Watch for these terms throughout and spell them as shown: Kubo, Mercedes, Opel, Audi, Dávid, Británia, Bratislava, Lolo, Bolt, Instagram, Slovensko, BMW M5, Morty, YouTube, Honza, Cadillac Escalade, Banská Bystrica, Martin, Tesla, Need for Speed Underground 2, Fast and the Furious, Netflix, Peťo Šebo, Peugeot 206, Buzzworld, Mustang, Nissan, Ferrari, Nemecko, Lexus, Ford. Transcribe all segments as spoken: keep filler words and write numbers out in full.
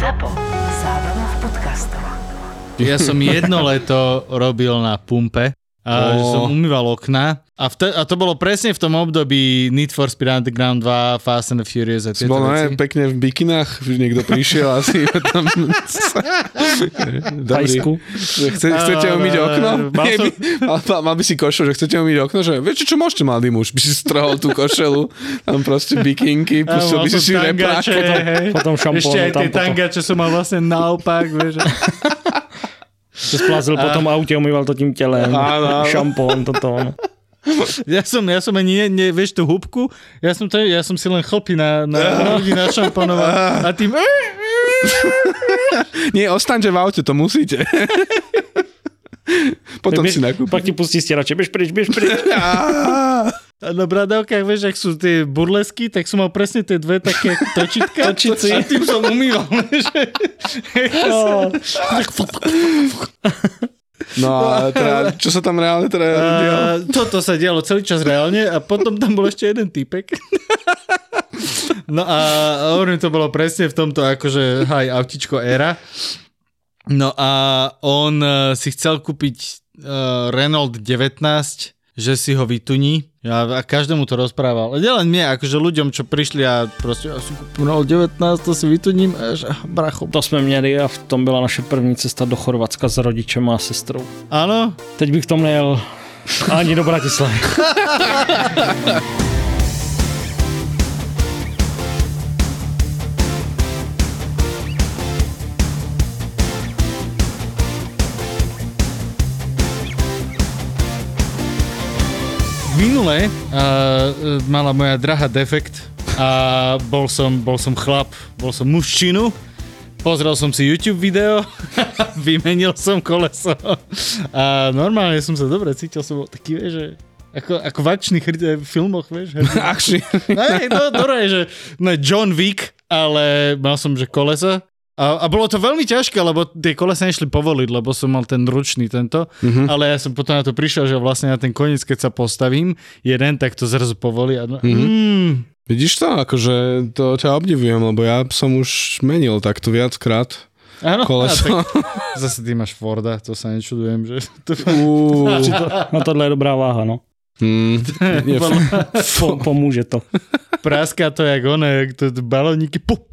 Zapo. Zábrná v podcastov. Ja som jedno leto robil na pumpe. A oh. som umýval okna a, vte- a to bolo presne v tom období Need for Speed Underground dva, Fast and the Furious a tieto bol veci. Bol pekne v bikinách, niekto prišiel asi tam Tajsku. Chce, chcete umyť okno? Mal, som... mal, mal by si košelu, že chcete umyť okno? Že viete čo, môžete mladý muž, by si strhol tú košelu, tam proste bikinky, pustil by si si repráče. Potom šampónu. Ešte aj tie tangače som mal vlastne naopak, vieš. Čo splazil a... potom aute, umýval to tým telem, a... šampón, toto. Ja som, ja som ani, ne, ne, vieš, tú húbku, ja som, to, ja som si len chlpy na, na ľudí našampónoval a... a tým... Nie, ostaňte v aute, to musíte. Potom bež, si nakúpiť. Pak ti pustí stierače, bež preč, bež preč. A na bradavkách, vieš, ak sú tie burlesky, tak som mal presne tie dve také točitka. Točici. A tým som umýval. No. No a teda, čo sa tam reálne teda dialo? Toto sa dialo celý čas reálne a potom tam bol ešte jeden týpek. No a hovorím, to bolo presne v tomto akože haj, autičko era. No a on si chcel kúpiť Renault devätnásť, že si ho vytuní. Ja, a každému to rozprával. Nielen mne, akože ľuďom, čo prišli a proste ja som kúpil devätnásť, to si vytuním až bracho. To sme měli a v tom byla naše první cesta do Chorvatska s rodičem a sestrou. Áno. Teď bych v tom nejel ani do Bratislavy. Minule uh, mala moja drahá defekt a bol som, bol som chlap, bol som mužčinu, pozrel som si YouTube video, vymenil som koleso a normálne som sa dobre cítil, som bol taký, vieš, že ako, ako v akčných filmoch, vieš. Akčný. No je to dobré, že no, John Wick, ale mal som, že koleso. A, a bolo to veľmi ťažké, lebo tie kolesa nešli povoliť, lebo som mal ten ručný tento, mm-hmm. ale ja som potom na to prišiel, že vlastne na ten koniec, keď sa postavím jeden, tak to zrazu povolí. A... Mm-hmm. Mm. Vidíš to? Akože to ťa obdivujem, lebo ja som už menil takto viackrát. Áno, koleso. Tak, zase ty máš Forda, to sa nečudujem, že... To... No tohle je dobrá váha, no. Mm. po, pomôže to. Praská to, jak one, to, to balóniky, pup,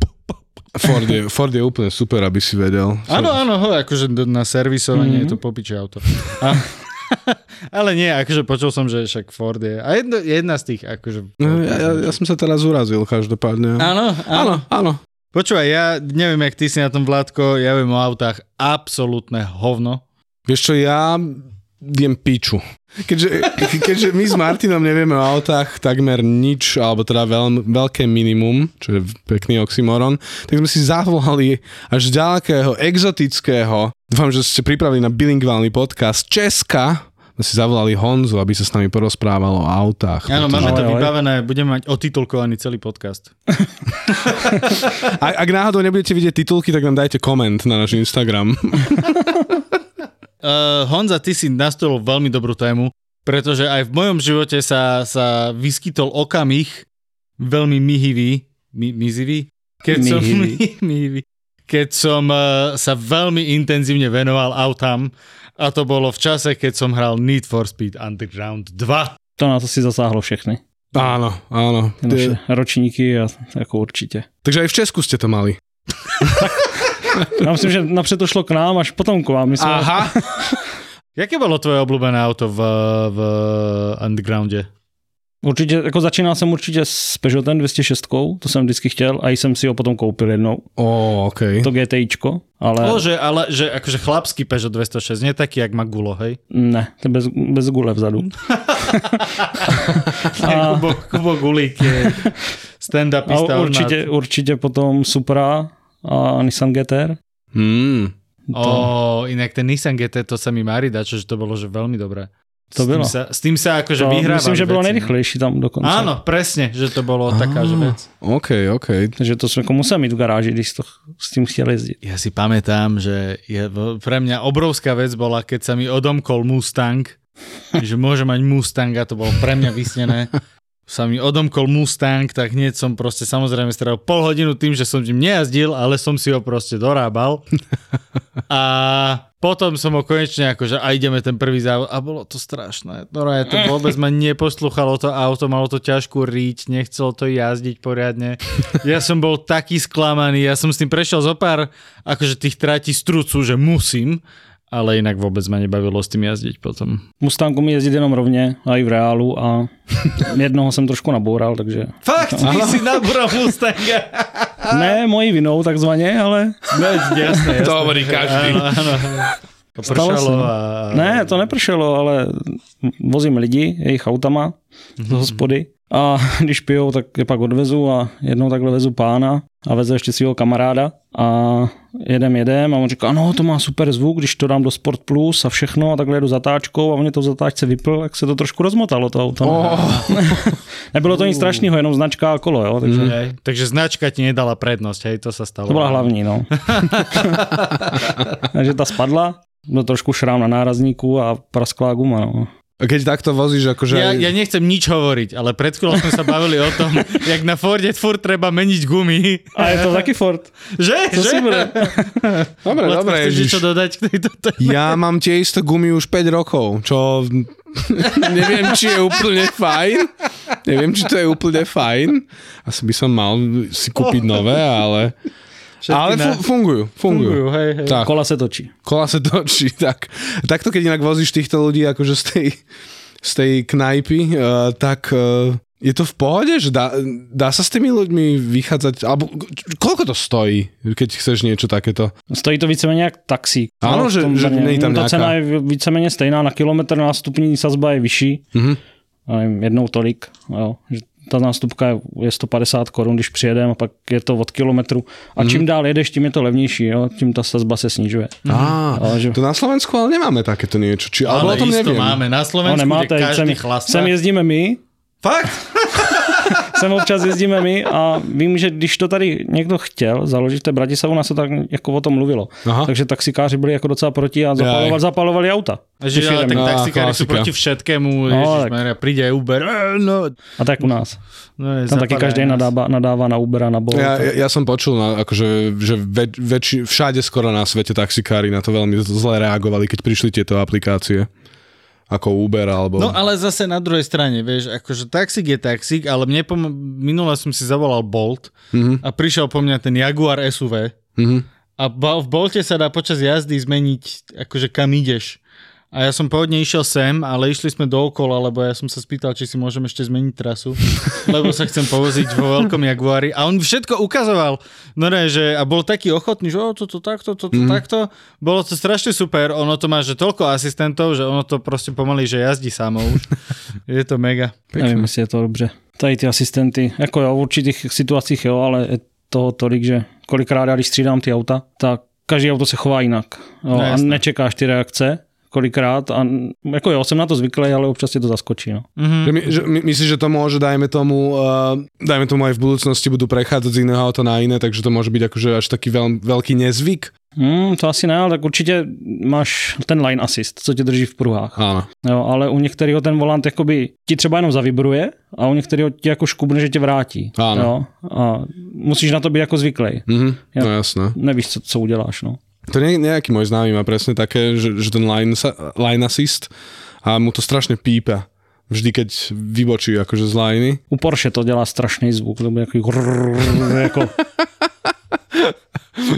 Ford je, Ford je úplne super, aby si vedel. Áno, áno, ho, akože na servisovanie mm-hmm. je to popiče auto. A, ale nie, akože počul som, že však Ford je... A jedno, jedna z tých, akože... No, ja, ja, ja som sa teraz urazil každopádne. Áno, áno, áno. Počúvaj, ja neviem, jak ty si na tom, Vládko, ja viem o autách absolútne hovno. Vieš čo, ja viem piču. Keďže, keďže my s Martinom nevieme o autách takmer nič, alebo teda veľ, veľké minimum, čo je pekný oxymoron, tak sme si zavolali až ďalekého, exotického, dúfam, že ste pripravili na bilingválny podcast, Česka, sme si zavolali Honzu, aby sa s nami porozprával o autách. Áno, máme to vybavené, budeme mať otitulkovaný celý podcast. A, ak náhodou nebudete vidieť titulky, tak nám dajte koment na náš Instagram. Uh, Honza, ty si nastolil veľmi dobrú tému, pretože aj v mojom živote sa, sa vyskytol okamih veľmi mihivý, mi, mizivý, keď som, mihivý, keď som uh, sa veľmi intenzívne venoval autám a to bolo v čase, keď som hral Need for Speed Underground dva. To na to si zasáhlo všechny. Áno, áno. Ty... ročníky a ako určite. Takže aj v Česku ste to mali. Ja myslím, že napřed to šlo k nám, až potom k vám. Myslím, aha. Že... Jaké bolo tvoje obľúbené auto v, v Undergrounde? Určitě, jako začínal jsem určitě s Peugeotem dvě stě šest, to jsem vždycky chtěl a i jsem si ho potom koupil jednou. O, oh, okej. Okay. To GTIčko, ale... O, že, ale, že akože chlapský Peugeot dvě stě šest, nie taký, jak má gulo, hej? Ne, to bez, bez gule vzadu. a... Kubo, Kubo Gulík je stand-upista. Určitě, určitě potom Supra a Nissan gé té er. Mm. To... Oh, inak ten Nissan gé té er, to sa mi mári dačo, že to bolo že veľmi dobré. To s, tým sa, s tým sa akože vyhrávali. Myslím, že bolo najrychlejší tam dokonca. Áno, presne, že to bolo ah, taká že vec. OK, OK. Takže to sme museli mať v garáži, když to, s tým chcel jezdiť. Ja si pamätám, že je, pre mňa obrovská vec bola, keď sa mi odomkol Mustang, že môže mať Mustang a to bolo pre mňa vysnené. sa mi odomkol Mustang, tak hneď som proste samozrejme strávil pol hodinu tým, že som tým nejazdil, ale som si ho proste dorábal. A potom som ho konečne akože a ideme ten prvý závod a bolo to strašné. Normálne to vôbec ma neposlúchalo to auto, malo to ťažkú riť, nechcelo to jazdiť poriadne. Ja som bol taký sklamaný, ja som s tým prešiel zo pár akože tých tratí strucu, že musím, ale inak vôbec ma nebavilo s tým jazdiť potom. Mustangom jazdiť jenom rovne, aj v reálu a jednoho som trošku nabúral, takže... Fakt? Ty si nabúral Mustanga? Ne, mojí vinou takzvané, ale... Ne, jasné, jasné. To hovorí každý. Áno, áno. To pršalo a... Ne, to nepršelo, ale vozím lidi, jejich autama z hospody a když pijou, tak je pak odvezu a jednou takhle vezu pána a veze ještě svýho kamaráda a jedem, jedem a on říká, no to má super zvuk, když to dám do Sport Plus a všechno a takhle jedu zatáčkou a on mě to v zatáčce vypl, tak se to trošku rozmotalo to auto. Oh. Nebylo to nic strašného, jenom značka a kolo, jo. Takže, mm. takže značka ti nedala prednost, hej, to se stalo. To byla hlavní, no. Takže ta spadla, byl trošku šrám na nárazníku a prasklá guma, no. A keď takto vozíš, akože... Ja, ja nechcem nič hovoriť, ale pred chvíľou sme sa bavili o tom, jak na Forde furt treba meniť gumy. A je to taký Ford. Že? To že? Dobre, dobre, dobre Ježiš. Čo dodať k tejto téme? Ja mám tie isté gumy už päť rokov, čo... Neviem, či je úplne fajn. Neviem, či to je úplne fajn. Asi by som mal si kúpiť nové, ale... Všetky ale na... fungujú, fungujú. fungujú hej, hej. Tak. Kola sa točí. Kola sa točí, tak. Takto, keď inak vozíš týchto ľudí akože z tej, z tej knajpy, uh, tak uh, je to v pohode, že dá, dá sa s tými ľuďmi vychádzať, alebo koľko to stojí, keď chceš niečo takéto? Stojí to vícemenej jak taxík. Áno, no, že, že nie je tam nejaká. Tá cena je vícemenej stejná, na kilometr nástupní sazba je vyšší, mm-hmm. jednou tolik, jo, že ta nástupka je sto padesát korun, když přijedeme, a pak je to od kilometru. A čím mm. dál jedeš, tím je to levnější, jo? Tím ta sazba se snižuje. Ah, ale že... To na Slovensku ale nemáme takéto niečo. Či, ale, ale o tom neviem. Ale máme. Na Slovensku, no, nemáte, kde každý chlastá. Sem jezdíme my. Fakt? Sem občas jezdíme my a vím, že když to tady někdo chtěl založit v té Bratislavu, nás se tak jako o tom mluvilo. Aha. Takže taxikáři byli jako docela proti a zapalovali, zapalovali auta. Že, ale tak taxikáři jsou proti všetkému, no, ježišmarja, príde Uber. No. A tak u nás. No, tam taky každý nadáva, nadáva na Uber a na Bolt. Ja, ja, ja som počul, na, akože, že väč, väč, všade skoro na svete taxikári na to veľmi zle reagovali, keď prišli tieto aplikácie. Ako Uber alebo... No ale zase na druhej strane, vieš, akože taxík je taxík, ale mne pom- minule som si zavolal Bolt mm-hmm. a prišiel po mňa ten Jaguar es ú vé mm-hmm. a ba- v Bolte sa dá počas jazdy zmeniť, akože kam ideš. A ja som pôvodne išiel sem, ale išli sme dookola, lebo ja som sa spýtal, či si môžem ešte zmeniť trasu, lebo sa chcem povoziť vo veľkom Jaguari. A on všetko ukazoval. No ne, že a bol taký ochotný, že o, toto, takto, toto, mm. takto. Bolo to strašne super. Ono to má, že toľko asistentov, že ono to proste pomaly, že jazdí samo už. Je to mega. Neviem, si je to dobře. Tady ty asistenty, ako jo, v určitých situacích jo, ale je toho tolik, že kolikrát ja, když střídám ty auta, tak každý auto se chová jinak. Jo, no, a nečekáš ty reakce. Kolikrát a ako ja som na to zvyklý, ale občas je to zaskočí. No. Mm-hmm. My, že, my, myslíš, že to môže, dajme tomu, uh, dajme tomu aj v budúcnosti budú prechádzať z iného auta na iné, takže to môže byť akože až taký veľ, veľký nezvyk? Mm, to asi ne, ale tak určite máš ten line assist, co ti drží v pruhách. Áno. Jo, ale u niektorého ten volant jakoby ti třeba jenom zavibruje a u niektorého ti ako škubne, že ti vrátí. Áno. Jo, a musíš na to byť ako zvyklý. Mm-hmm. Ja, no jasné. Nevíš, co, co udeláš, no. To nie, nejaký môj známy má presne také, že, že ten line, line assist a mu to strašne pípa. Vždy, keď vybočí akože z liney. U Porsche to dělá strašný zvuk. To bude nejaký grrrr.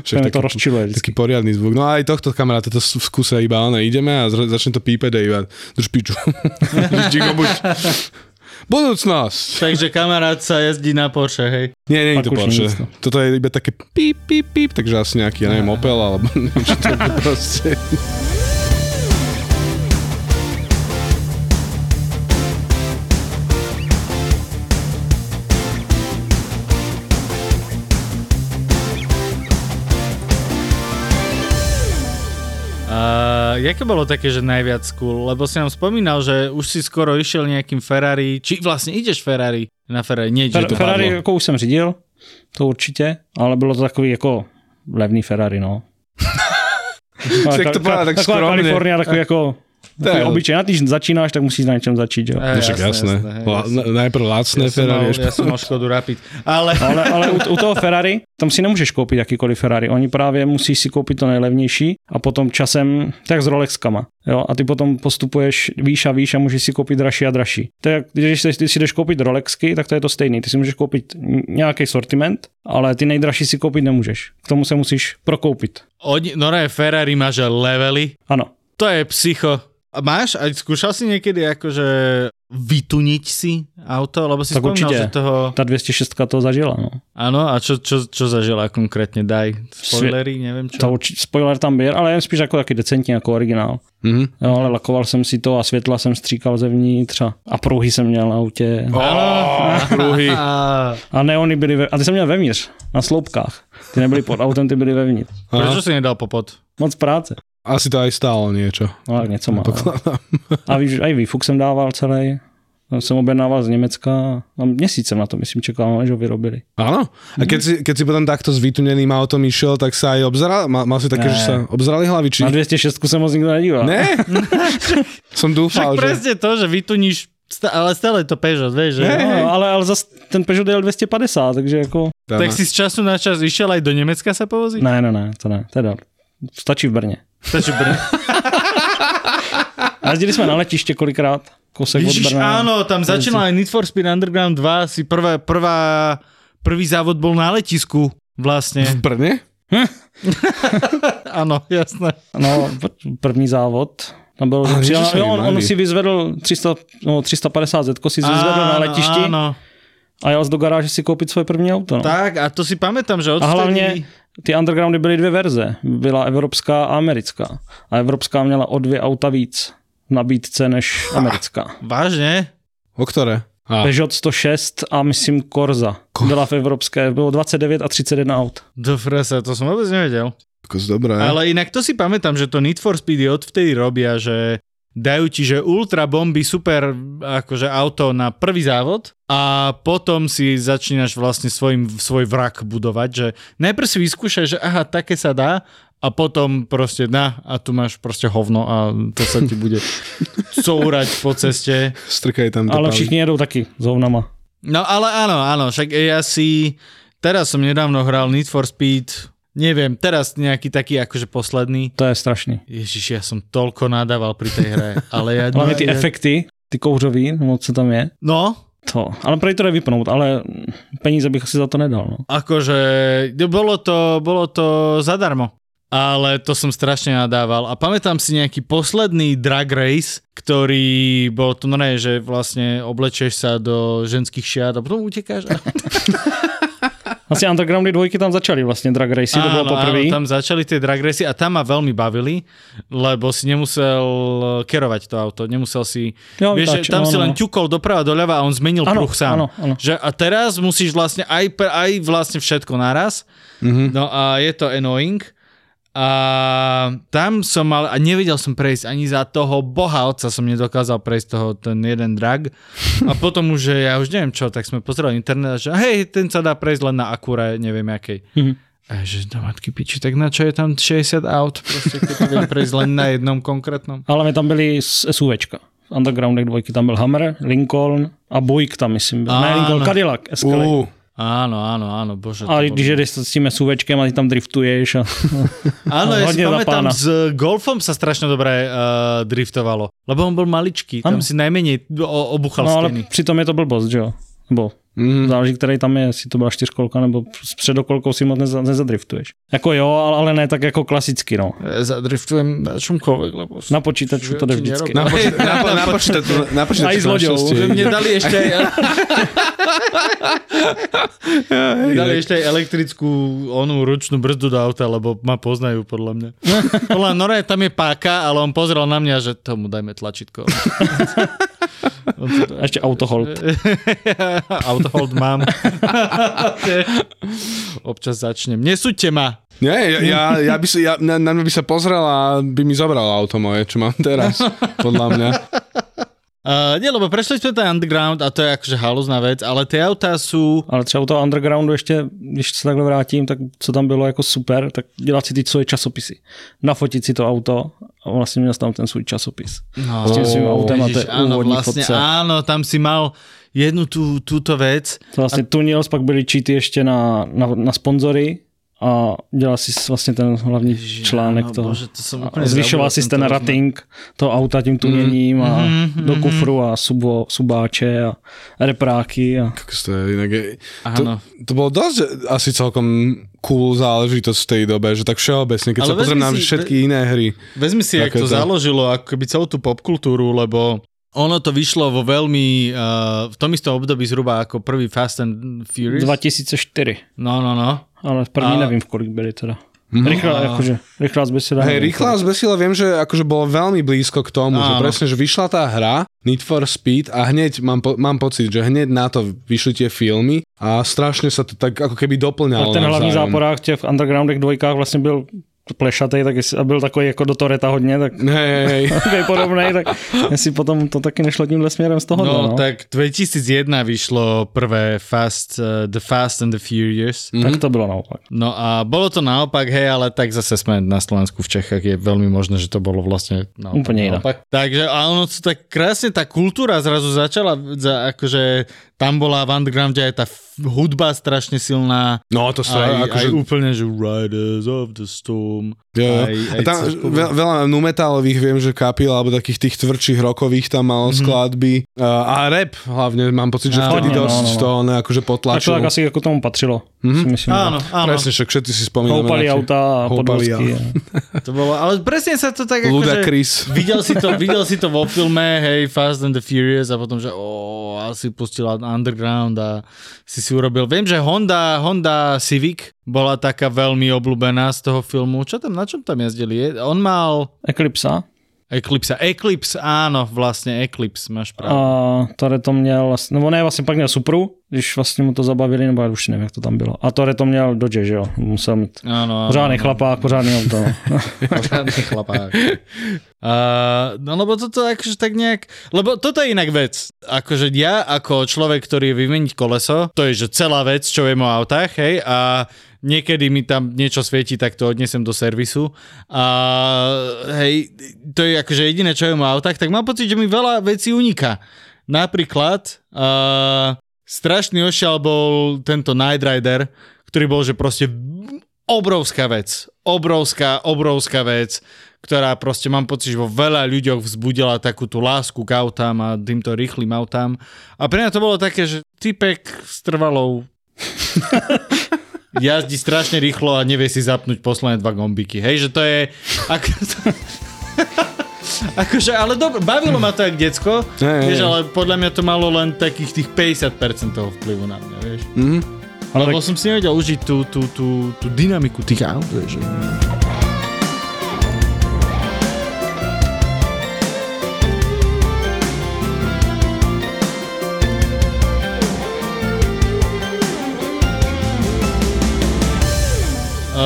Však to rozčiluje. Taký poriadny zvuk. No a aj tohto kamaráta to v skúse iba ona ideme a začne to pípať a iba drž piču. Budúcnosť. Takže kamarát sa jazdí na Porsche, hej. Nie, nie je to Porsche. Toto je iba také píp, píp, píp, takže asi nejaký, ja neviem, Opel, alebo neviem, čo to je proste. Jaké bolo také, že najviac cool? Lebo si nám spomínal, že už si skoro išiel nejakým Ferrari, či vlastne ideš Ferrari na Ferrari, nie, Fer- to Ferrari, padlo. Ako už som řídil, to určite, ale bolo to takový ako levný Ferrari, no. Však to povedal tak skromne. Taková Kalifornia, takový ako Ty obyčajne, na tým začínaš, tak musíš na niečom začať. Jo. E, jasné, jasné. Jasné, La, jasné. Najprv lacné ja Ferrari. Mal, ja som mal Škodu Rapid. Ale, ale, ale u, u toho Ferrari, tam si nemôžeš kúpiť akýkoliv Ferrari. Oni práve musí si kúpiť to najlevnejší a potom časem, tak s Rolexkama. Jo, a ty potom postupuješ výš a výš a môžeš si kúpiť dražší a dražší. Tak když si, si ideš kúpiť Rolexky, tak to je to stejný. Ty si môžeš kúpiť nejaký sortiment, ale ty najdražší si kúpiť nemôžeš. K tomu sa musíš prokúpiť. Oni, Nora je Ferrari, máš levely. Áno. To je psycho. Máš? A skúšal si niekedy akože vytuniť si auto? Lebo si tak spomínal, určite. Že toho... Tá dvestošesť to zažila, no. Áno, a čo, čo, čo zažila konkrétne? Daj spoilery, neviem čo. To urči... Spoiler tam byl, ale spíš ako taký decentní, ako originál. Mm-hmm. Jo, ale lakoval jsem si to a světla jsem stříkal zevnitř a, a pruhy jsem měl na autě. Oh, a pruhy. A neony byly ve, a ty jsem měl vevnitř, na sloupkách. Ty nebyly pod autem, ty byly vevnitř. Proč si nedal popod? Moc práce. Asi to aj stálo niečo. No, niečo má. A víš, aj výfuk jsem dával celý. Som objednával z Nemecka a mesícem na to myslím čekal, že ho vyrobili. Áno. A keď si, keď si potom takto s vytuneným autom išiel, tak sa aj obzeral? Mal, mal si také, ne. Že sa obzerali hlavičí? Na dvestošesť som moc nikto nedíval. Ne? Som dúfal, že... Však presne to, že vytuníš, ale stále to Peugeot, vieš, že? Ne, no, ale, ale zase ten Peugeot je dvestopäťdesiat, takže ako... Dáme. Tak si z času na čas išiel aj do Nemecka sa povoziť? Ne, ne, ne, to ne. Teda, stačí v Brne. Stačí v Brne. Jazdili sme na letište kolikrát. Ježiš, áno, tam začínala aj Need for Speed Underground dva, si prvá, prvá, prvý závod bol na letisku vlastne. V Brne? Áno, jasné. No, první závod. Tam bol, ale Ježiš, no, on, on si vyzvedl tristo, no, tristopäťdesiat zetko, si vyzvedl na letišti. Áno. A jel do garáže si kúpiť svoje první auto. No. Tak, a to si pamätám, že odstredí... A hlavne ty Undergroundy byly dvě verze. Byla evropská a americká. A evropská měla o dvě auta víc nabídce než americká. Vážne? O ktoré? A. Peugeot sto šesť a myslím Corza. Ko? Byla v evropské. Bylo dvadsaťdeväť a tridsaťjeden aut. Do fresa, to som vôbec nevedel. Dobré. Ale inak to si pamätám, že to Need for Speedy odvtedy robia, že dajú ti, že ultra bomby, super akože auto na prvý závod a potom si začínaš vlastne svojim, svoj vrak budovať, že najprv si vyskúšaj, že aha, také sa dá. A potom proste na a tu máš proste hovno a to sa ti bude courať po ceste. Strkaj tam. Ale všichni jedou taký s hovnama. No ale áno, áno, však ja si teraz som nedávno hral Need for Speed, neviem, teraz nejaký taký akože posledný. To je strašný. Ježiš, ja som toľko nadával pri tej hre. Ale ja... Hlavne ja, tie ja... efekty, ty kouřovín, moc co tam je. No, to. Ale preto je vypnúť, ale peníze bych si za to nedal. No. Akože bolo to, bolo to zadarmo. Ale to som strašne nadával. A pamätám si nejaký posledný drag race, ktorý bol to normálne, že vlastne oblečeš sa do ženských šiat a potom utekáš. Vlastne Undergroundy dvojky tam začali vlastne drag race. To bolo poprvé. Tam začali tie drag race a tam ma veľmi bavili, lebo si nemusel kerovať to auto. Nemusel si... Jo, vieš, tač, tam no, si no. len ťukol doprava doľava a on zmenil ano, pruh sám. Ano, ano. Že, a teraz musíš vlastne aj, aj vlastne všetko naraz. Mm-hmm. No a je to annoying. A tam som mal, a nevedel som prejsť ani za toho boha otca, som nedokázal prejsť toho, ten jeden drag. A potom už, ja už neviem čo, tak sme pozerali internet a že hej, ten sa dá prejsť len na akúre, neviem jakej. Mm-hmm. A že do matky piči, tak na čo je tam šesťdesiat aut, proste keď to viem prejsť len na jednom konkrétnom. Ale my tam byli z SUVčka. Undergroundek dvojky, tam byl Hammer, Lincoln a Buick tam myslím byl. Ne, Lincoln, Cadillac, Escalade. Uh. Áno, áno, áno, bože. Ale když ideš s tým SUVčkem a ty tam driftuješ. A... Áno, ja si pamätám, s Golfom sa strašne dobre uh, driftovalo, lebo on bol maličký, ano. Tam si najmenej obuchal no, steny. No ale pritom je to blbosť, že jo? Bo mm. záleží, ktorej tam je, si to bola štyřkolka, nebo s předokolkou si moc neza, nezadriftuješ. Jako jo, ale ne tak jako klasicky, no. Zadriftujem na čomkoľvek, lebo... Na počítaču to jde vždycky. Na, poči- na, po- na počítaču, na počítaču. Aj s loďou. Mne dali ešte aj... Mne dali ešte aj elektrickú onú ručnú brzdu do auta, lebo ma poznajú, podľa mňa. Podľa Nora, tam je páka, ale on pozrel na mňa, že tomu dajme tlačítko. Ešte autohold. Autohold mám. Občas začnem. Nesúďte ma. Nie, ja, ja, ja by si, ja, na, na mňa by sa pozrel a by mi zobral auto moje, čo mám teraz. Podľa mňa. A Uh, nie, lebo prešli sme ten underground a to je akože halúzna vec, ale tie autá sú... Ale třeba u toho undergroundu ještě, když se takhle vrátím, tak co tam bylo jako super, tak dělat si ty svoje časopisy. Nafotit si to auto a vlastně měl tam ten svůj časopis. No, s tím svým autem ježiš, a to je úvodní fotce. Vlastne, áno, tam si mal jednu tú, túto vec. To vlastne a... tunil, pak byly cheaty ještě na, na, na sponzory. A dělal si vlastně ten hlavní Ježi, článek no, toho. Bože, to zvyšoval si ten rating toho auta tím tuněním mm, a mm, do kufru a subo, subáče a repráky. A... To, je, inak je, to, to bolo dosť asi celkom cool záležitosť v tej dobe, že tak všeobecne, keď ale sa pozriem na všetky ve, iné hry. Vezmi si, jak to tá... založilo akoby celú tú popkultúru, lebo ono to vyšlo vo veľmi, uh, v tom istom období zhruba ako prvý Fast and Furious. dva tisíce štyri. No, no, no. Ale první a... nevím, v kolik byli teda. Mm. Rýchla, akože, rýchla zbesila. Hej, rýchla zbesila, viem, že akože bolo veľmi blízko k tomu, áno. Že presne, že vyšla tá hra Need for Speed a hneď, mám, po, mám pocit, že hneď na to vyšli tie filmy a strašne sa to tak ako keby doplňalo. A ten hlavný záporák v Undergroundech dvojkách vlastne byl plešatej tak a byl takový jako do Toreta hodně, tak hej, hej. Podobnej, tak jestli potom to taky nešlo tímhle směrem z toho. No, no tak dva tisíc jedna vyšlo prvé Fast, uh, The Fast and the Furious. Mm-hmm. Tak to bylo naopak. No a bolo to naopak, hej, ale tak zase sme na Slovensku, v Čechách je veľmi možné, že to bolo vlastne naopak. Úplne naopak. Takže a ono to tak krásne, tá kultúra zrazu začala, za, akože tam bola v undergrounde aj tá hudba strašne silná. No to sa aj, akože... aj úplne, že Riders of the Storm. Yeah. Aj, aj a tam veľa, veľa numetalových viem, že kapil, alebo takých tých tvrdších rokových tam mal mm-hmm. skladby. A rap hlavne, mám pocit, že ja, vtedy no, dosť no, no. to on akože potlačil. A to tak asi ako tomu patrilo. Mm-hmm. Myslím, áno, áno. Presne, však všetci si spomíname. Houpali autá a podvozky. To bolo, ale presne sa to tak Luda akože... Videl si, to, videl si to vo filme, hej, Fast and the Furious a potom, že ó, asi pustila Underground a si si urobil. Viem, že Honda, Honda Civic bola taká veľmi obľúbená z toho filmu. Čo tam, na čom tam jazdili? On mal... Eclipse. Eclipse, Eclipse, áno, vlastne Eclipse, máš pravdu. A Tore to měl, no on je vlastne pak měl Supru, když vlastně mu to zabavili, nebo já už nevím, jak to tam bylo. A Tore to měl Dodge, že jo, musel mít ano, pořádný ano. chlapák, pořádný auto. Pořádný chlapák. Uh, no lebo toto akože tak nejak, lebo toto je inak vec, akože ja ako človek, ktorý je vymeniť koleso, to je že celá vec, čo viem o autách, hej, a niekedy mi tam niečo svieti, tak to odnesem do servisu a hej, to je akože jediné, čo viem o autách, tak mám pocit, že mi veľa vecí uniká. Napríklad uh, strašný ošial bol tento Night Rider, ktorý bol, že proste obrovská vec, obrovská, obrovská vec, ktorá proste mám pocit, že vo veľa ľuďoch vzbudila takú tú lásku k autám a týmto rýchlym autám. A pre mňa to bolo také, že typek s trvalou jazdí strašne rýchlo a nevie si zapnúť posledné dva gombíky. Hej, že to je... Ako... akože, ale dobro, bavilo ma to jak decko, hey, vieš, ale podľa mňa to malo len takých tých päťdesiat percent toho vplyvu na mňa, vieš. Mm-hmm. Ale lebo tak... som si nevedel užiť tú, tú, tú, tú dynamiku tých aut, vieš.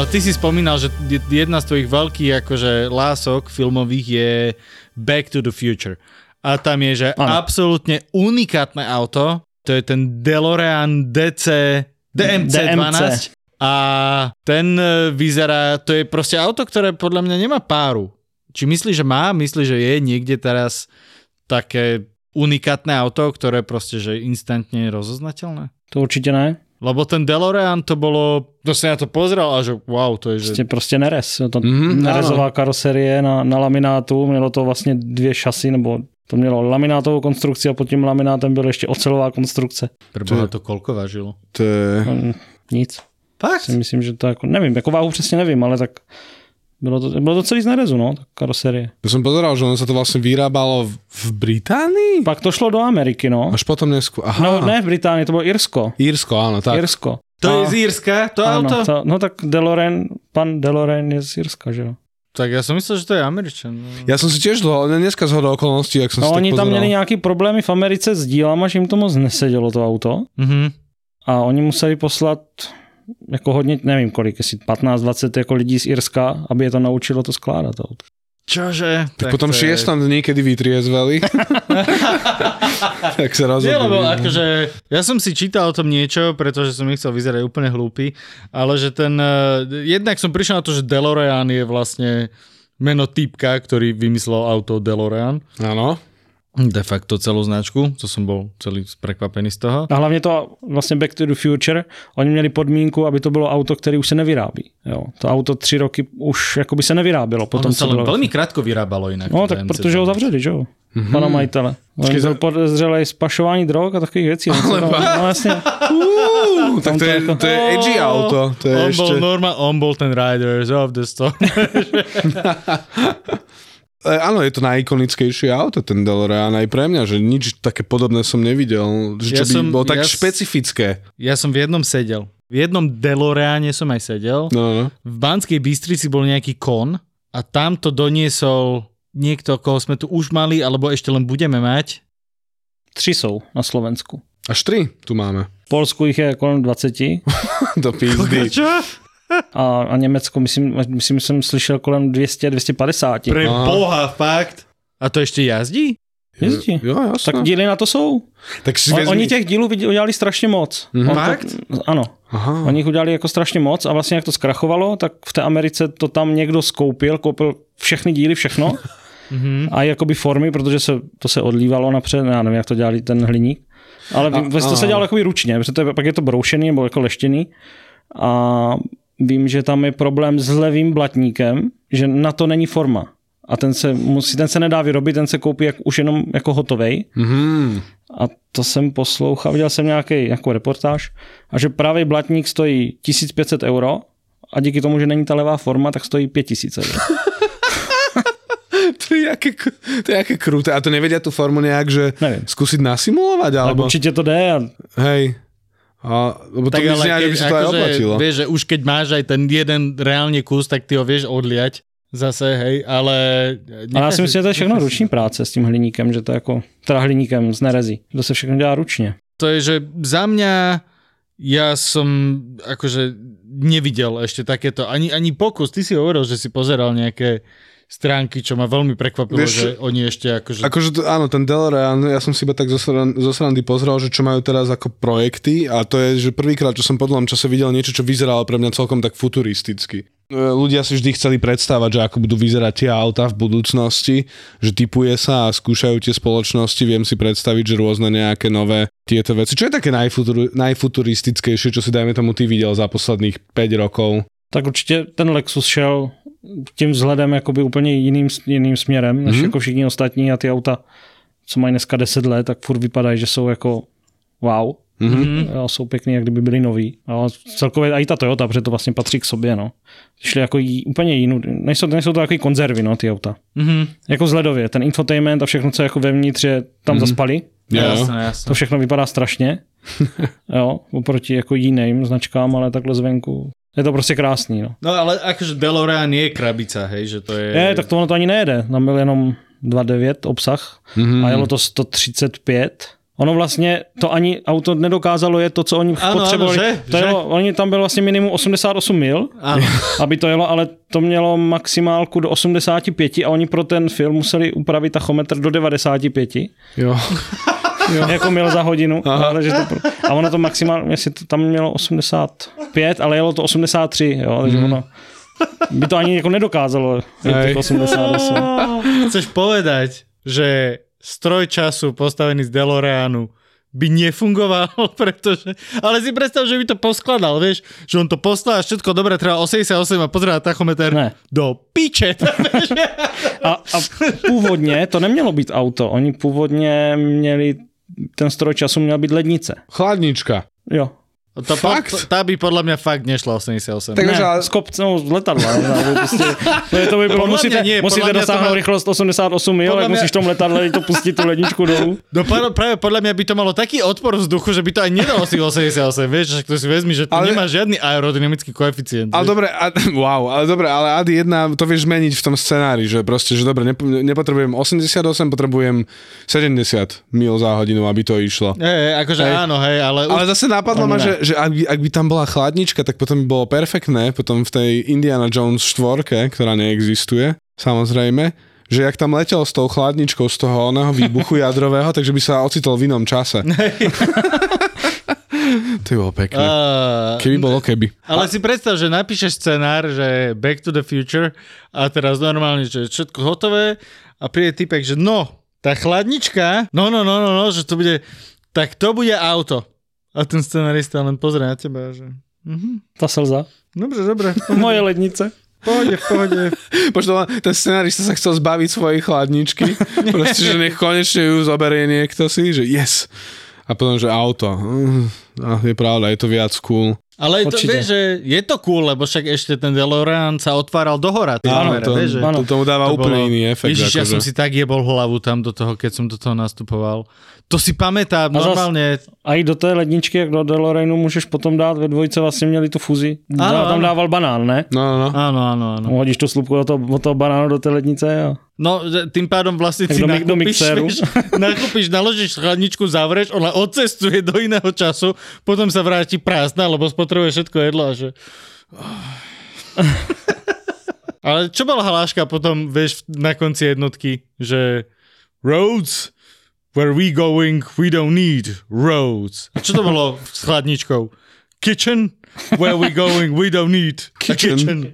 Ty si spomínal, že jedna z tvojich veľkých akože lások filmových je Back to the Future. A tam je, že ano. Absolútne unikátne auto, to je ten DeLorean D C, D M C dvanásť. A ten vyzerá, to je proste auto, ktoré podľa mňa nemá páru. Či myslíš, že má? Myslíš, že je niekde teraz také unikátne auto, ktoré proste že instantne je rozoznateľné? To určite ne. Lebo ten DeLorean to bolo, to som ja to pozrel a že wow, to je... Že... Proste nerez, to mm, nerezová áno. karoserie na, na laminátu, mělo to vlastně dvě šasy, nebo to mělo laminátovou konstrukci a pod tím laminátem byla ještě ocelová konstrukce. Preboha, to kolko vážilo? To je... Nic. Fakt? Myslím, že to jako, nevím, jako váhu přesně nevím, ale tak... Bylo to, bylo to celý z nerezu, no, tá karoserie. Ja som pozeral, že ono sa to vlastne vyrábalo v Británii? Pak to šlo do Ameriky, no. Až potom neskôr, aha. No, ne v Británii, to bolo Irsko. Irsko, áno, tak. Irsko. To a, je z Irska, to áno, auto? To, no tak DeLorean, pán DeLorean je z Irska, že jo. Tak ja som myslel, že to je Američan. Ja som si tiež dlho, ale dneska zhodou okolností, jak som no, si tak pozeral. No oni tam měli nejaké problémy v Americe s dílama, že im to moc nesedělo to auto. Mm-hmm. A oni museli poslat... jako hodně, nevím kolik, jestli patnáct dvacet jako lidí z Irska, aby je to naučilo to skládat. Čože? Tak, tak potom je... šiestan niekedy vytriezvali. Tak sa rozhodli. Nie, lebo akože, ja som si čítal o tom niečo, pretože som nechcel vyzerať úplne hlúpy, ale že ten, uh, jednak som prišiel na to, že DeLorean je vlastne meno týpka, ktorý vymyslel auto DeLorean. Áno. De facto celú značku, to som bol celý prekvapený z toho. A hlavne to vlastne Back to the Future, oni měli podmínku, aby to bylo auto, ktoré už se nevyrábí. Jo, to auto tři roky už jakoby se nevyrábělo. Potom ono sa len veľmi krátko vyrábalo inak. No tak protože ho zavřeli, že jo? Mm-hmm. Pana majitele. Oni to podezřeli spašování drog a takových věcí. Ale to, no vlastně, uú, tak to je, to, to je edgy auto. To je on, ešte... bol norma, on bol ten Riders of the Storm. E, áno, je to najikonickejšie auto, ten DeLorean, aj pre mňa, že nič také podobné som nevidel, že čo ja by som, bolo tak ja špecifické. Ja som v jednom sedel. V jednom DeLoreane som aj sedel. No, no. V Banskej Bystrici bol nejaký kon a tam to doniesol niekto, koho sme tu už mali, alebo ešte len budeme mať. Tři sú na Slovensku. Až tri tu máme. V Poľsku ich je okolo dvadsať. Do pizdy. Čo? A, a Nemecko, myslím, myslím, jsem slyšel kolem dvě stě, dvě stě padesát. Pre boha, fakt. A to ještě jazdí? Jezdí. Jo, jasné. Tak díly na to jsou. Tak on, oni těch dílů udělali strašně moc. Mm-hmm. Fakt? To, ano. Aha. Oni jich udělali jako strašně moc a vlastně jak to zkrachovalo, tak v té Americe to tam někdo skoupil, koupil všechny díly, všechno. A jakoby formy, protože se, to se odlívalo napřed, já nevím, jak to dělali ten hliník. Ale a, to aha. se dělalo jakoby ručně, protože to je, pak je to broušený nebo jako leštěný. A vím, že tam je problém s levým blatníkem, že na to není forma. A ten se, musí, ten se nedá vyrobit, ten se koupí jak, už jenom jako hotovej. Mm. A to jsem poslouchal, viděl jsem nějaký jako reportáž, a že pravý blatník stojí tisíc pět set euro a díky tomu, že není ta levá forma, tak stojí pět tisíc euro. To je jaké, to je jaké kruté. A to nevedia tú formu nejak, že neviem. Skúsiť nasimulovať? Alebo... Určite to dá. Hej. A, lebo tak to ale vyzňa, keď, že by si to aj oplatilo. Vieš, že už keď máš aj ten jeden reálne kus, tak ty ho vieš odliať zase, hej, ale... Ale ja si myslím, že to je všechno ruční práce s tím hliníkem, že to je ako, teda hliníkem z nerezí. To sa všechno dělá ručne. To je, že za mňa ja som akože nevidel ešte takéto, ani, ani pokus. Ty si hovoril, že si pozeral nejaké stránky, čo ma veľmi prekvapilo, vieš, že oni ešte akože... akože to, áno, ten DeLorean, ja som si iba tak zo srandy pozrel, že čo majú teraz ako projekty a to je, že prvýkrát, čo som po dlhom čase videl niečo, čo vyzeralo pre mňa celkom tak futuristicky. Ľudia si vždy chceli predstávať, že ako budú vyzerať tie autá v budúcnosti, že typuje sa a skúšajú tie spoločnosti, viem si predstaviť, že rôzne nejaké nové tieto veci. Čo je také najfutur- najfuturistickejšie, čo si dajme tomu ty videl za posledných päť rokov? Tak určite ten Lexus šel tím vzhledem jakoby úplně jiným, jiným směrem, než mm. jako všichni ostatní a ty auta, co mají dneska deset let, tak furt vypadají, že jsou jako wow, mm. a jsou pěkný, jak kdyby byli nový. A celkově i ta Toyota, protože to vlastně patří k sobě, no. Šli jako jí, úplně jinou, nejsou, nejsou to takový konzervy, no, ty auta. Mm. Jako vzhledově, ten infotainment a všechno, co je jako vevnitř, je tam mm. zaspali. Jo, jasné, jasné. To všechno vypadá strašně, jo, oproti jako jiným značkám, ale takhle zvenku. Je to prostě krásný, no. No ale akože DeLorean je krabica, hej, že to je... Ne, tak to ono to ani nejede. Tam byl jenom dva devět obsah mm-hmm. a jelo to sto třicet pět. Ono vlastně to ani auto nedokázalo je to, co oni ano, potřebovali. Ano, že? To jelo, že? Oni tam byl vlastně minimum osmdesát osm mil, ano. Aby to jelo, ale to mělo maximálku do osmdesáti pěti a oni pro ten film museli upravit tachometr do devadesáti pěti. Jo. Jo. Jako mil za hodinu. Ale že to, a ono to maximálně, si to tam mělo osmdesát pět, ale jelo to osmdesát tři, jo, takže mm. ono by to ani jako nedokázalo. osmdesát osm. Chceš povedať, že stroj času postavený z DeLoreanu by nefungoval, pretože... Ale si predstav, že by to poskladal, vieš? Že on to poslal a všetko dobre, treba osmdesát osm a pozerá tachometer ne. Do piče. a, a původně to nemělo být auto. Oni původně měli... Ten stroj času měl být lednice. Chladnička. Jo. Tá, fakt? Po, tá by podľa mňa fakt nešla osmdesát osm. Ne, a... z kopcov z letadla. To by bylo, musíte, nie, musíte dosáhnout mal... rychlost osmdesát osm, jo, ale mňa... musíš v tom letadle to pustiť tú ledničku dolu. No práve podľa mňa by to malo taký odpor vzduchu, že by to aj nedalo si osmdesát osm, vieš, že to si vezmi, že tu ale... nemáš žiadny aerodynamický koeficient. Ale dobre, a, wow, ale dobre, ale ad jedna, to vieš zmeniť v tom scenári, že proste, že dobre, nepotrebujem osmdesát osm, potrebujem sedmdesát mil za hodinu, aby to išlo. Je, akože hej. Áno, hej, ale... Ale zase napadlo ma, že že ak by, ak by tam bola chladnička, tak potom by bolo perfektné, potom v tej Indiana Jones štvorke, ktorá neexistuje, samozrejme, že jak tam letel s tou chladničkou z toho oného výbuchu jadrového, takže by sa ocitol v inom čase. To bolo pekné. Uh, keby bolo keby. Ale a... si predstav, že napíšeš scenár, že Back to the Future a teraz normálne, že všetko hotové a príde typek, že no, tá chladnička, no, no, no, no, no, že to bude, tak to bude auto. A ten scenarista len pozrie na teba, že... Uh-huh. Tá slza. Dobre, dobre. Moje lednice. Pohode, pohode. Počto, ten scenárista sa chcel zbaviť svojej chladničky. Proste, že nech konečne ju zoberie niekto si, že yes. A potom, že auto. A je pravda, je to viac cool. Ale to, vieš, že je to cool, lebo však ešte ten DeLorean sa otváral do hora. Áno, to, to, to mu dáva to úplne bolo, iný efekt. Ježiš, ja som si tak jebol hlavu tam do toho, keď som do toho nastupoval. To si pamätám, normálne. A i do té ledničky, jak do DeLoreanu, môžeš potom dát, ve dvojce vlastne měli tu fuzi. Ano, tam ano. Dával banán, ne? No, no. Áno, áno, áno. Hodíš tú slupku od toho, od toho banánu do té lednice a... No, tým pádom vlastne si nakúpiš, vieš, nakúpiš, naložíš chladničku, zavreš, ona odcestuje do iného času, potom sa vráti prázdna, lebo spotrebuje všetko jedlo a že... Ale čo bola hláška potom, vieš, na konci jednotky, že roads, where we going, we don't need roads. A čo to bolo s chladničkou? Kitchen, where we going, we don't need kitchen. kitchen.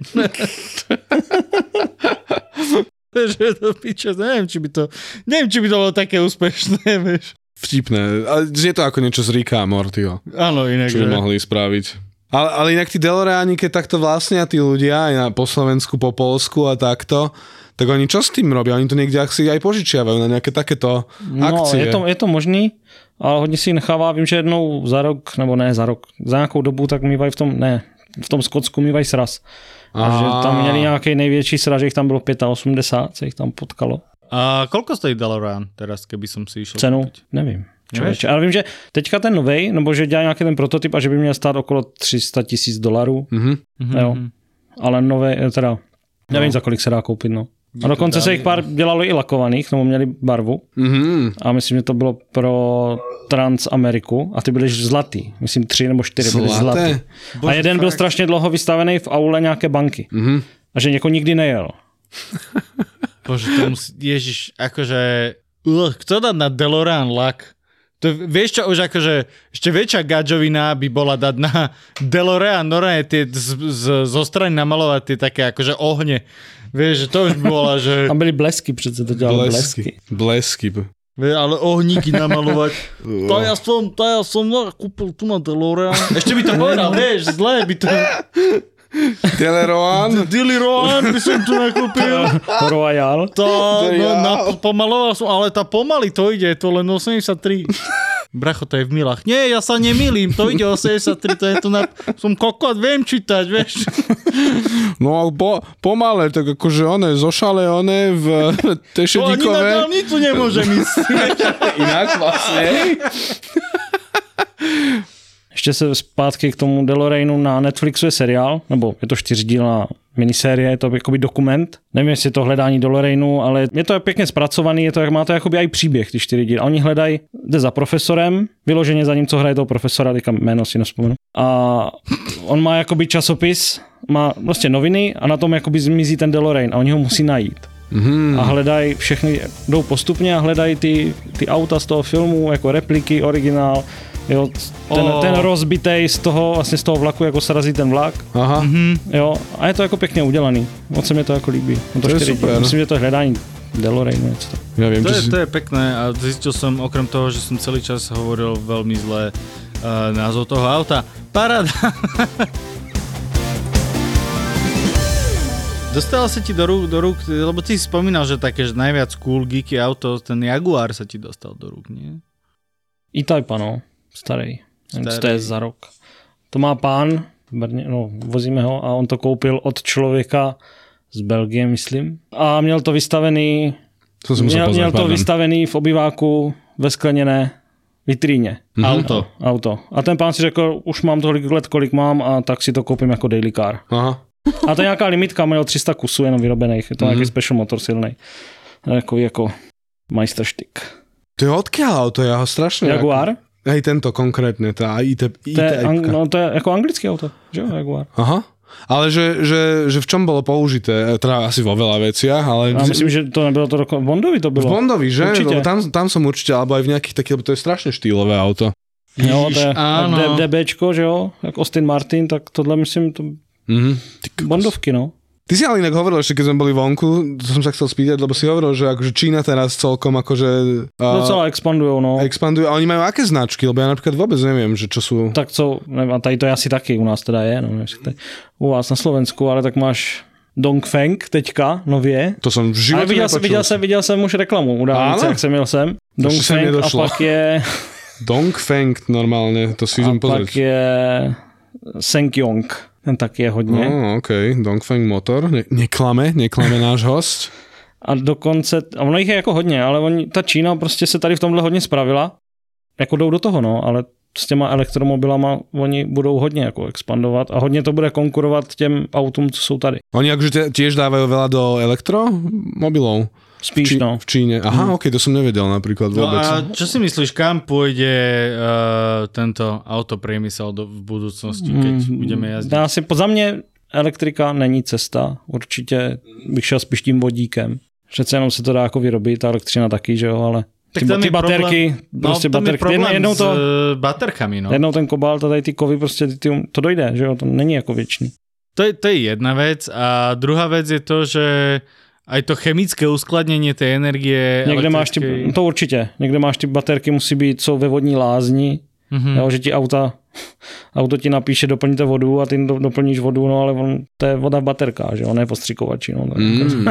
Že to piča, neviem, či by to, neviem, či by to bolo také úspešné, vieš. Vtipné, ale je to ako niečo z Ricka a Mortyho. Áno, inak. Čo by mohli spraviť. Ale, ale inak tí DeLoreani, keď takto vlastnia tí ľudia aj na, po Slovensku, po Poľsku a takto, tak oni čo s tým robia? Oni to niekde si aj požičiavajú na nejaké takéto akcie. No, je to, je to možný, ale hodně si nechává, vím, že jednou za rok, nebo ne za rok, za nějakou dobu, tak mývají v tom, ne, v tom Skotsku mývají sraz. A že tam měli nějaký největší sraz, že jich tam bylo osmdesát pět, se jich tam potkalo. A koľko stojí DeLorean teraz, keby som si išiel? Cenu? Kúpiť? Nevím. Člověče. Ale vím, že teďka ten novej, nebo že dělá nějaký ten prototyp a že by měl stát okolo tři sta tisíc dolarů. Mm-hmm. Jo. Ale nové, teda nevím, no. Za kolik se dá koupit, no. A dokonce se jich pár dělalo i lakovaných, nebo měli barvu. Mm-hmm. A myslím, že to bylo pro Transameriku. A ty byli zlatý. Myslím, tři nebo čtyři byli zlatý. A jeden fakt. Byl strašně dlouho vystavený v aule nějaké banky. Mm-hmm. A že něko nikdy nejel. Bože, to musí... Ježiš, akože... Uch, kto dá na DeLorean lak? To, vieš čo, už akože ešte väčšia gadžovina by bola dať na DeLorean, normálne tie z, z, zo strany namalovať tie také akože ohne. Vieš, že to už bola, že... Tam byli blesky, predsa to ďalej blesky. Blesky. Vieš, ale ohníky namalovať. To ja som, to ja som kúpil tu na DeLorean. Ešte by to povedal, vieš, zlé by to... DeLorean. DeLorean by som tu nakúpil. Royal. To, no, na, pomaloval som, ale tá pomaly to ide, to len osemdesiattri. Bracho, to je v milách. Nie, ja sa nemýlim, to ide osemdesiattri, to je tu na... Som kokot, viem čítať, vieš. No ale po, pomale, tak akože one, zošale one v tej šedíkové... To ani na dálnicu nemôžem ísť. Inak vlastne. Ještě se zpátky k tomu DeLoreanu, na Netflixu je seriál, nebo je to čtyřdílná minisérie, je to jakoby dokument. Nevím, jestli je to hledání DeLoreanu, ale je to pěkně zpracovaný, je to, jak má to jakoby aj příběh, ty čtyři díly. A oni hledají, jde za profesorem, vyloženě za ním, co hraje toho profesora, teďka jméno si nevzpomenu. A on má jakoby časopis, má prostě noviny a na tom jakoby zmizí ten DeLorean a oni ho musí najít. Mm. A hledají všechny, jdou postupně a hledají ty, ty auta z toho filmu, jako repliky, originál. Jo, ten, oh. ten rozbitej z toho, vlastně z toho vlaku, jako srazí ten vlak. Aha. Mm-hmm. Jo, a je to jako pěkně udělaný. Moc se mi to jako líbí. No to, to je super. Díl. Myslím, že to je hledání DeLoreanu. Něco tak. Ja viem, to, je, si... to je pekné a zistil som, okrem toho, že som celý čas hovoril veľmi zlé uh, názov toho auta. Paráda! Dostal sa ti do rúk, do rúk, lebo ty si spomínal, že také že najviac cool geeky auto, ten Jaguar sa ti dostal do rúk, nie? E-Type, no. Starý. Starý. To je za rok. To má pán, Brně, no, vozíme ho a on to koupil od člověka z Belgie, myslím. A měl to vystavený to si měl, měl to vystavený v obýváku ve skleněné vitríně. Mhm. Auto. Auto. A ten pán si řekl, už mám tolik let, kolik mám a tak si to koupím jako daily car. Aha. A to je nějaká limitka, měl tři sta kusů jenom vyrobených. Je to mhm. nějaký special motor silný. Takový jako majsterštyk. To je odkiaľ auto, ja ho strašně... Jaguar? Jako... Hej, tento konkrétne, tá í té. To je, ang- no, to je ako anglické auto, že Jaguar. Aha. Ale že, že, že v čom bolo použité? Teda asi vo veľa veciach, ale... A myslím, že to nebolo to roko... Bondovi to bolo. V Bondovi, že? Tam, tam som určite, alebo aj v nejakých takých, lebo to je strašne štýlové auto. Jo, to D- DBčko, že jo? Jak Austin Martin, tak tohle myslím, to... Mm-hmm. Bondovky, no. Ty si ale inak hovoril ešte, keď sme boli vonku, to som sa chcel spýtať, lebo si hovoril, že akože Čína teraz celkom akože... Uh, Docela expandujú, no. Expandujú, a oni majú aké značky? Lebo ja napríklad vôbec neviem, že čo sú... Tak co, neviem, a tady to je asi taký, u nás teda je, no, u vás na Slovensku, ale tak máš Dongfeng teďka, nově. To som v živote nepočul. Ale viděl jsem, viděl jsem už reklamu u dálnice, jak jsem jel sem. Dongfeng a pak je... Dongfeng normálne, to si idem pozrieť. A pak je Senkyong. Ten tak je hodne. No, okej, okay. Dongfeng motor. Ne- neklame, neklame náš host. A dokonce, a ono ich je jako hodně, ale oni, ta Čína prostě se tady v tomhle hodně spravila. Jako jdou do toho, no, ale s těma elektromobilama oni budou hodně jako expandovat a hodně to bude konkurovat těm autům, co jsou tady. Oni jakože tiež dávajú veľa do elektromobilov? Spíš, Čí, no. V Číne. Aha, mm. okej, okay, to som nevedel napríklad vôbec. No a čo si myslíš, kam pôjde uh, tento autopriemysel do, v budúcnosti, keď mm. budeme jazdiť? Dá si, za mne elektrika není cesta. Určite bych šel spíš tým vodíkem. Přece jenom se to dá jako vyrobit, a elektřina taky, že jo, ale... Tak tam ty baterky, problém, prostě no, baterky, je jednou, jednou to... S baterkami, no. Jednou ten kobalt a tady ty kovy, prostě ty, to dojde, že jo, to není jako věčný. To je, to je jedna vec a druhá vec je to, že aj to chemické uskladnenie tej energie... Niekde máš ty, to určite. Niekde máš ty baterky, musí byť, co ve vodní lázni. Mm-hmm. Jo, že ti auta, auto ti napíše, doplňte vodu a ty doplníš vodu, no ale on, to je voda v baterkách, že on je postřikovači. No, mm.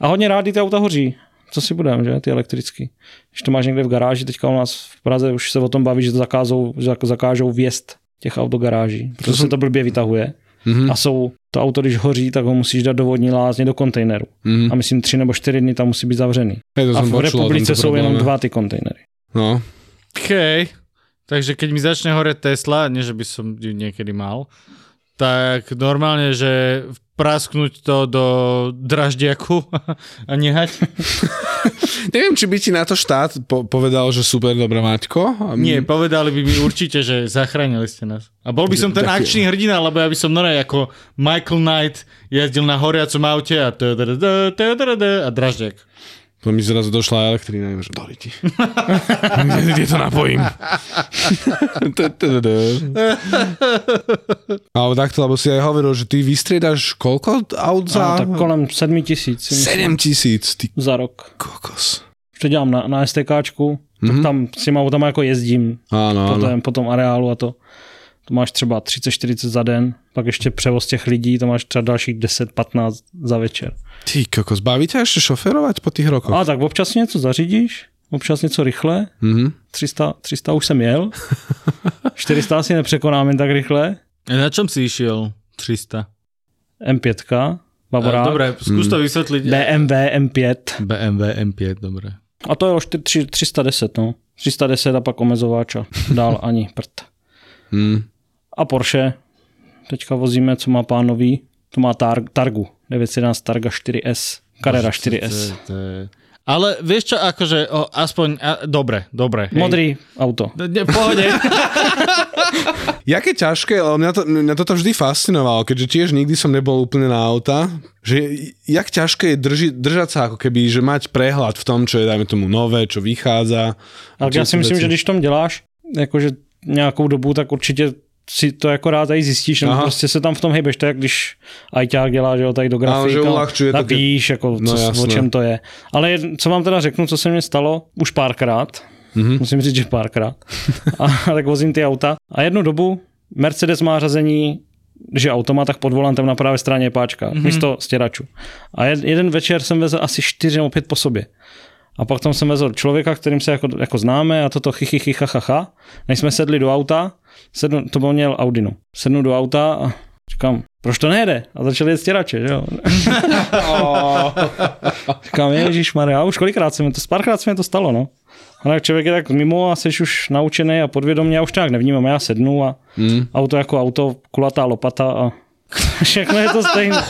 A hodně rádi ty auta hoří. Co si budem, že? Ty elektrický. Když to máš někde v garáži, teďka u nás v Praze už se o tom baví, že to zakázou, že zakážou vjezd těch aut do garáží. Protože se to blbě vytahuje. Mm-hmm. A jsou to auto, když hoří, tak ho musíš dát do vodní lázně, do kontejneru. Mm-hmm. A myslím, tři nebo čtyři dny tam musí být zavřený. Hey, a v republice jsou jenom dva ty kontejnery. No. Hej. Takže keď mi začne horeť Tesla, nie že by som niekedy mal, tak normálne, že prasknúť to do draždiaku a nehať. Neviem, či by ti na to štát po- povedal, že super, dobré Maťko. Nie, povedali by mi určite, že zachránili ste nás. A bol by som ten tak akčný je. hrdina, lebo ja by som normálne ako Michael Knight jazdil na horiacom aute a a draždiak. To mi zrazu došla elektrina, neviem, že dali ti. Kde to napojím? Ale takto, lebo si aj hovoril, že ty vystriedaš koľko aut za... Áno, tak kolem sedem tisíc. sedem tisíc? Ty... Za rok. Kokos. Čo ďalám na, na STKčku, tak mm-hmm. tam s tým autama ako jezdím. Áno, po, áno. Po tom areálu a to. To máš třeba tridsať štyridsať za den, pak ještě převoz těch lidí, to máš třeba dalších desať pätnásť za večer. Ty kokos, baví tě ještě šoferovat po těch rokoch? A tak občas něco zařídíš, občas něco rychle, mm-hmm. tristo už jsem jel, štyristo asi nepřekonám jen tak rychle. A na čem si išel tristo? em päť, baborák. Dobre, skúš to vysvetliť. bé em vé em päť. bé em vé em päť, dobré. A to je o tristo desať, no. tristo desať a pak omezováča. Dál ani prd. Hmm. A Porsche. Teďka vozíme, co má pánový. To má tar- Targu. deväťsto jedenásť Targa štyri es. Carrera štyri es. Ale vieš čo, akože o, aspoň... A, dobre, dobre. Modrý hej. Auto. V pohode. Jaké ťažké, ale mňa, to, mňa toto vždy fascinovalo, keďže tiež nikdy som nebol úplne na auta, že jak ťažké je drži, držať sa ako keby, že mať prehľad v tom, čo je, dajme tomu, nové, čo vychádza. Ale ja si myslím, veci... že když tom deláš, akože nějakou dobu, tak určitě si to jako rád aj zjistíš, nebo prostě se tam v tom hejbeš, to jak když ajťák dělá, že jo, tady do grafika, tak víš, jako, no, co, o čem to je. Ale co vám teda řeknu, co se mně stalo, už párkrát, mm-hmm. musím říct, že párkrát, a tak vozím ty auta. A jednu dobu Mercedes má řazení, že auto má, tak pod volantem na pravé straně je páčka, mm-hmm. místo stěračů. A jeden večer jsem vezl asi čtyři nebo pět po sobě. A pak tam jsem vezl člověka, kterým se jako, jako známe a toto chichichi chachacha. Než jsme sedli do auta, sednu, to byl měl Audinu. Sednu do auta a říkám, proč to nejede? A začali jet stěrače, že jo? oh. Říkám, ježišmarja, a už kolikrát se mi to, párkrát se mi to stalo, no. A tak člověk je tak mimo a jsi už naučený a podvědomě, já už to nějak nevnímám, já sednu a mm. auto jako auto, kulatá lopata a všechno je to stejné.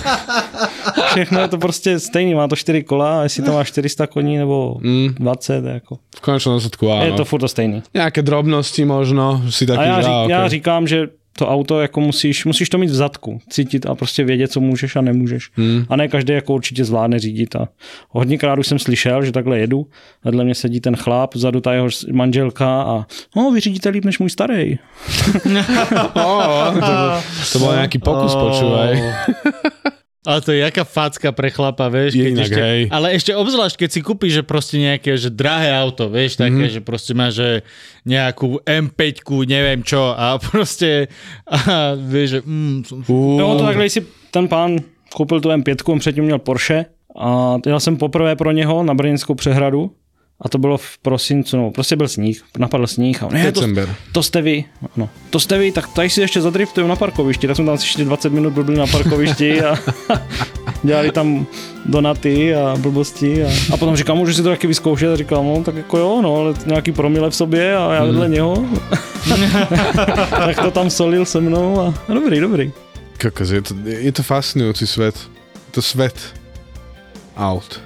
Všechno je to prostě stejný. Má to štyri kola a jestli to má štyristo koní nebo mm. dvadsať. Jako. V konečnom následku áno. Je to furt to stejné. Nějaké drobnosti možno si taky. A já, řík, já říkám, že to auto jako musíš, musíš to mít v zadku, cítit a prostě vědět, co můžeš a nemůžeš. Hmm. A ne každý jako určitě zvládne řídit. A hodněkrát už jsem slyšel, že takhle jedu, vedle mě sedí ten chlap, vzadu ta jeho manželka a no, vy řídíte líp než můj starý. To byl nějaký pokus, počúvaj. Ale to je jaká facka pre chlapa, vieš. Keď inak, ešte, ale ešte obzvlášť, keď si kúpiš, že proste nejaké, že drahé auto, vieš, také, mm-hmm. že proste máš že nejakú em päťku, neviem čo, a proste, a vieš, že... Mm, no to takhle, si ten pán kúpil tú em päťku, on předtím měl Porsche a jel jsem poprvé pro něho na Brněnskou přehradu a to bylo v prosincu, no prostě byl sníh, napadl sníh a on, ne, to, to jste vy, no, to jste vy, tak tady si ještě zadriftujeme na parkovišti, tak jsme tam si dvadsať minút blbli na parkovišti a dělali tam donaty a blbosti a, a potom říkám, můžu si to taky vyzkoušet a říkám, no tak jako jo, no, ale nějaký promile v sobě a já vedle něho, tak to tam solil se mnou a, a dobrý, dobrý. Kokos, je to, je to fascinující svět, to svět aut.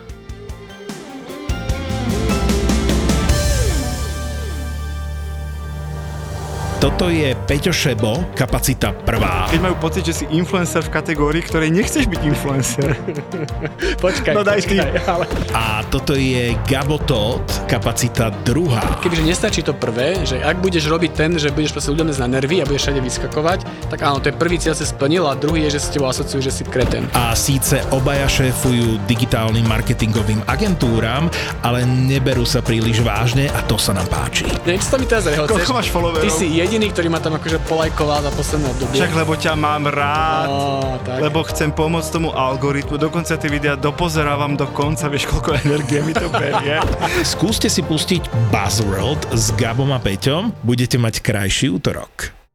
Toto je Peťo Šebo, kapacita prvá. Keď majú pocit, že si influencer v kategórii, ktorej nechceš byť influencer. Počkaj, no daj počkaj. Ale... A toto je Gabotot, kapacita druhá. Kebyže nestačí to prvé, že ak budeš robiť ten, že budeš proste ľuďom na nervy a budeš všade vyskakovať, tak áno, ten prvý cieľ sa splnil a druhý je, že si tebou asociujú, že si kreten. A síce obaja šéfujú digitálnym marketingovým agentúram, ale neberú sa príliš vážne a to sa nám páči. Nech sa mi teraz rehoceš. Koľko máš followerov? Jediný, ktorý ma tam akože polajkoval za posledné obdobie. Však lebo ťa mám rád, á, lebo chcem pomôcť tomu algoritmu, dokonca tie videá dopozerávam do konca, vieš koľko energie mi to berie. Skúste si pustiť Buzzworld s Gabom a Peťom, budete mať krajší útorok.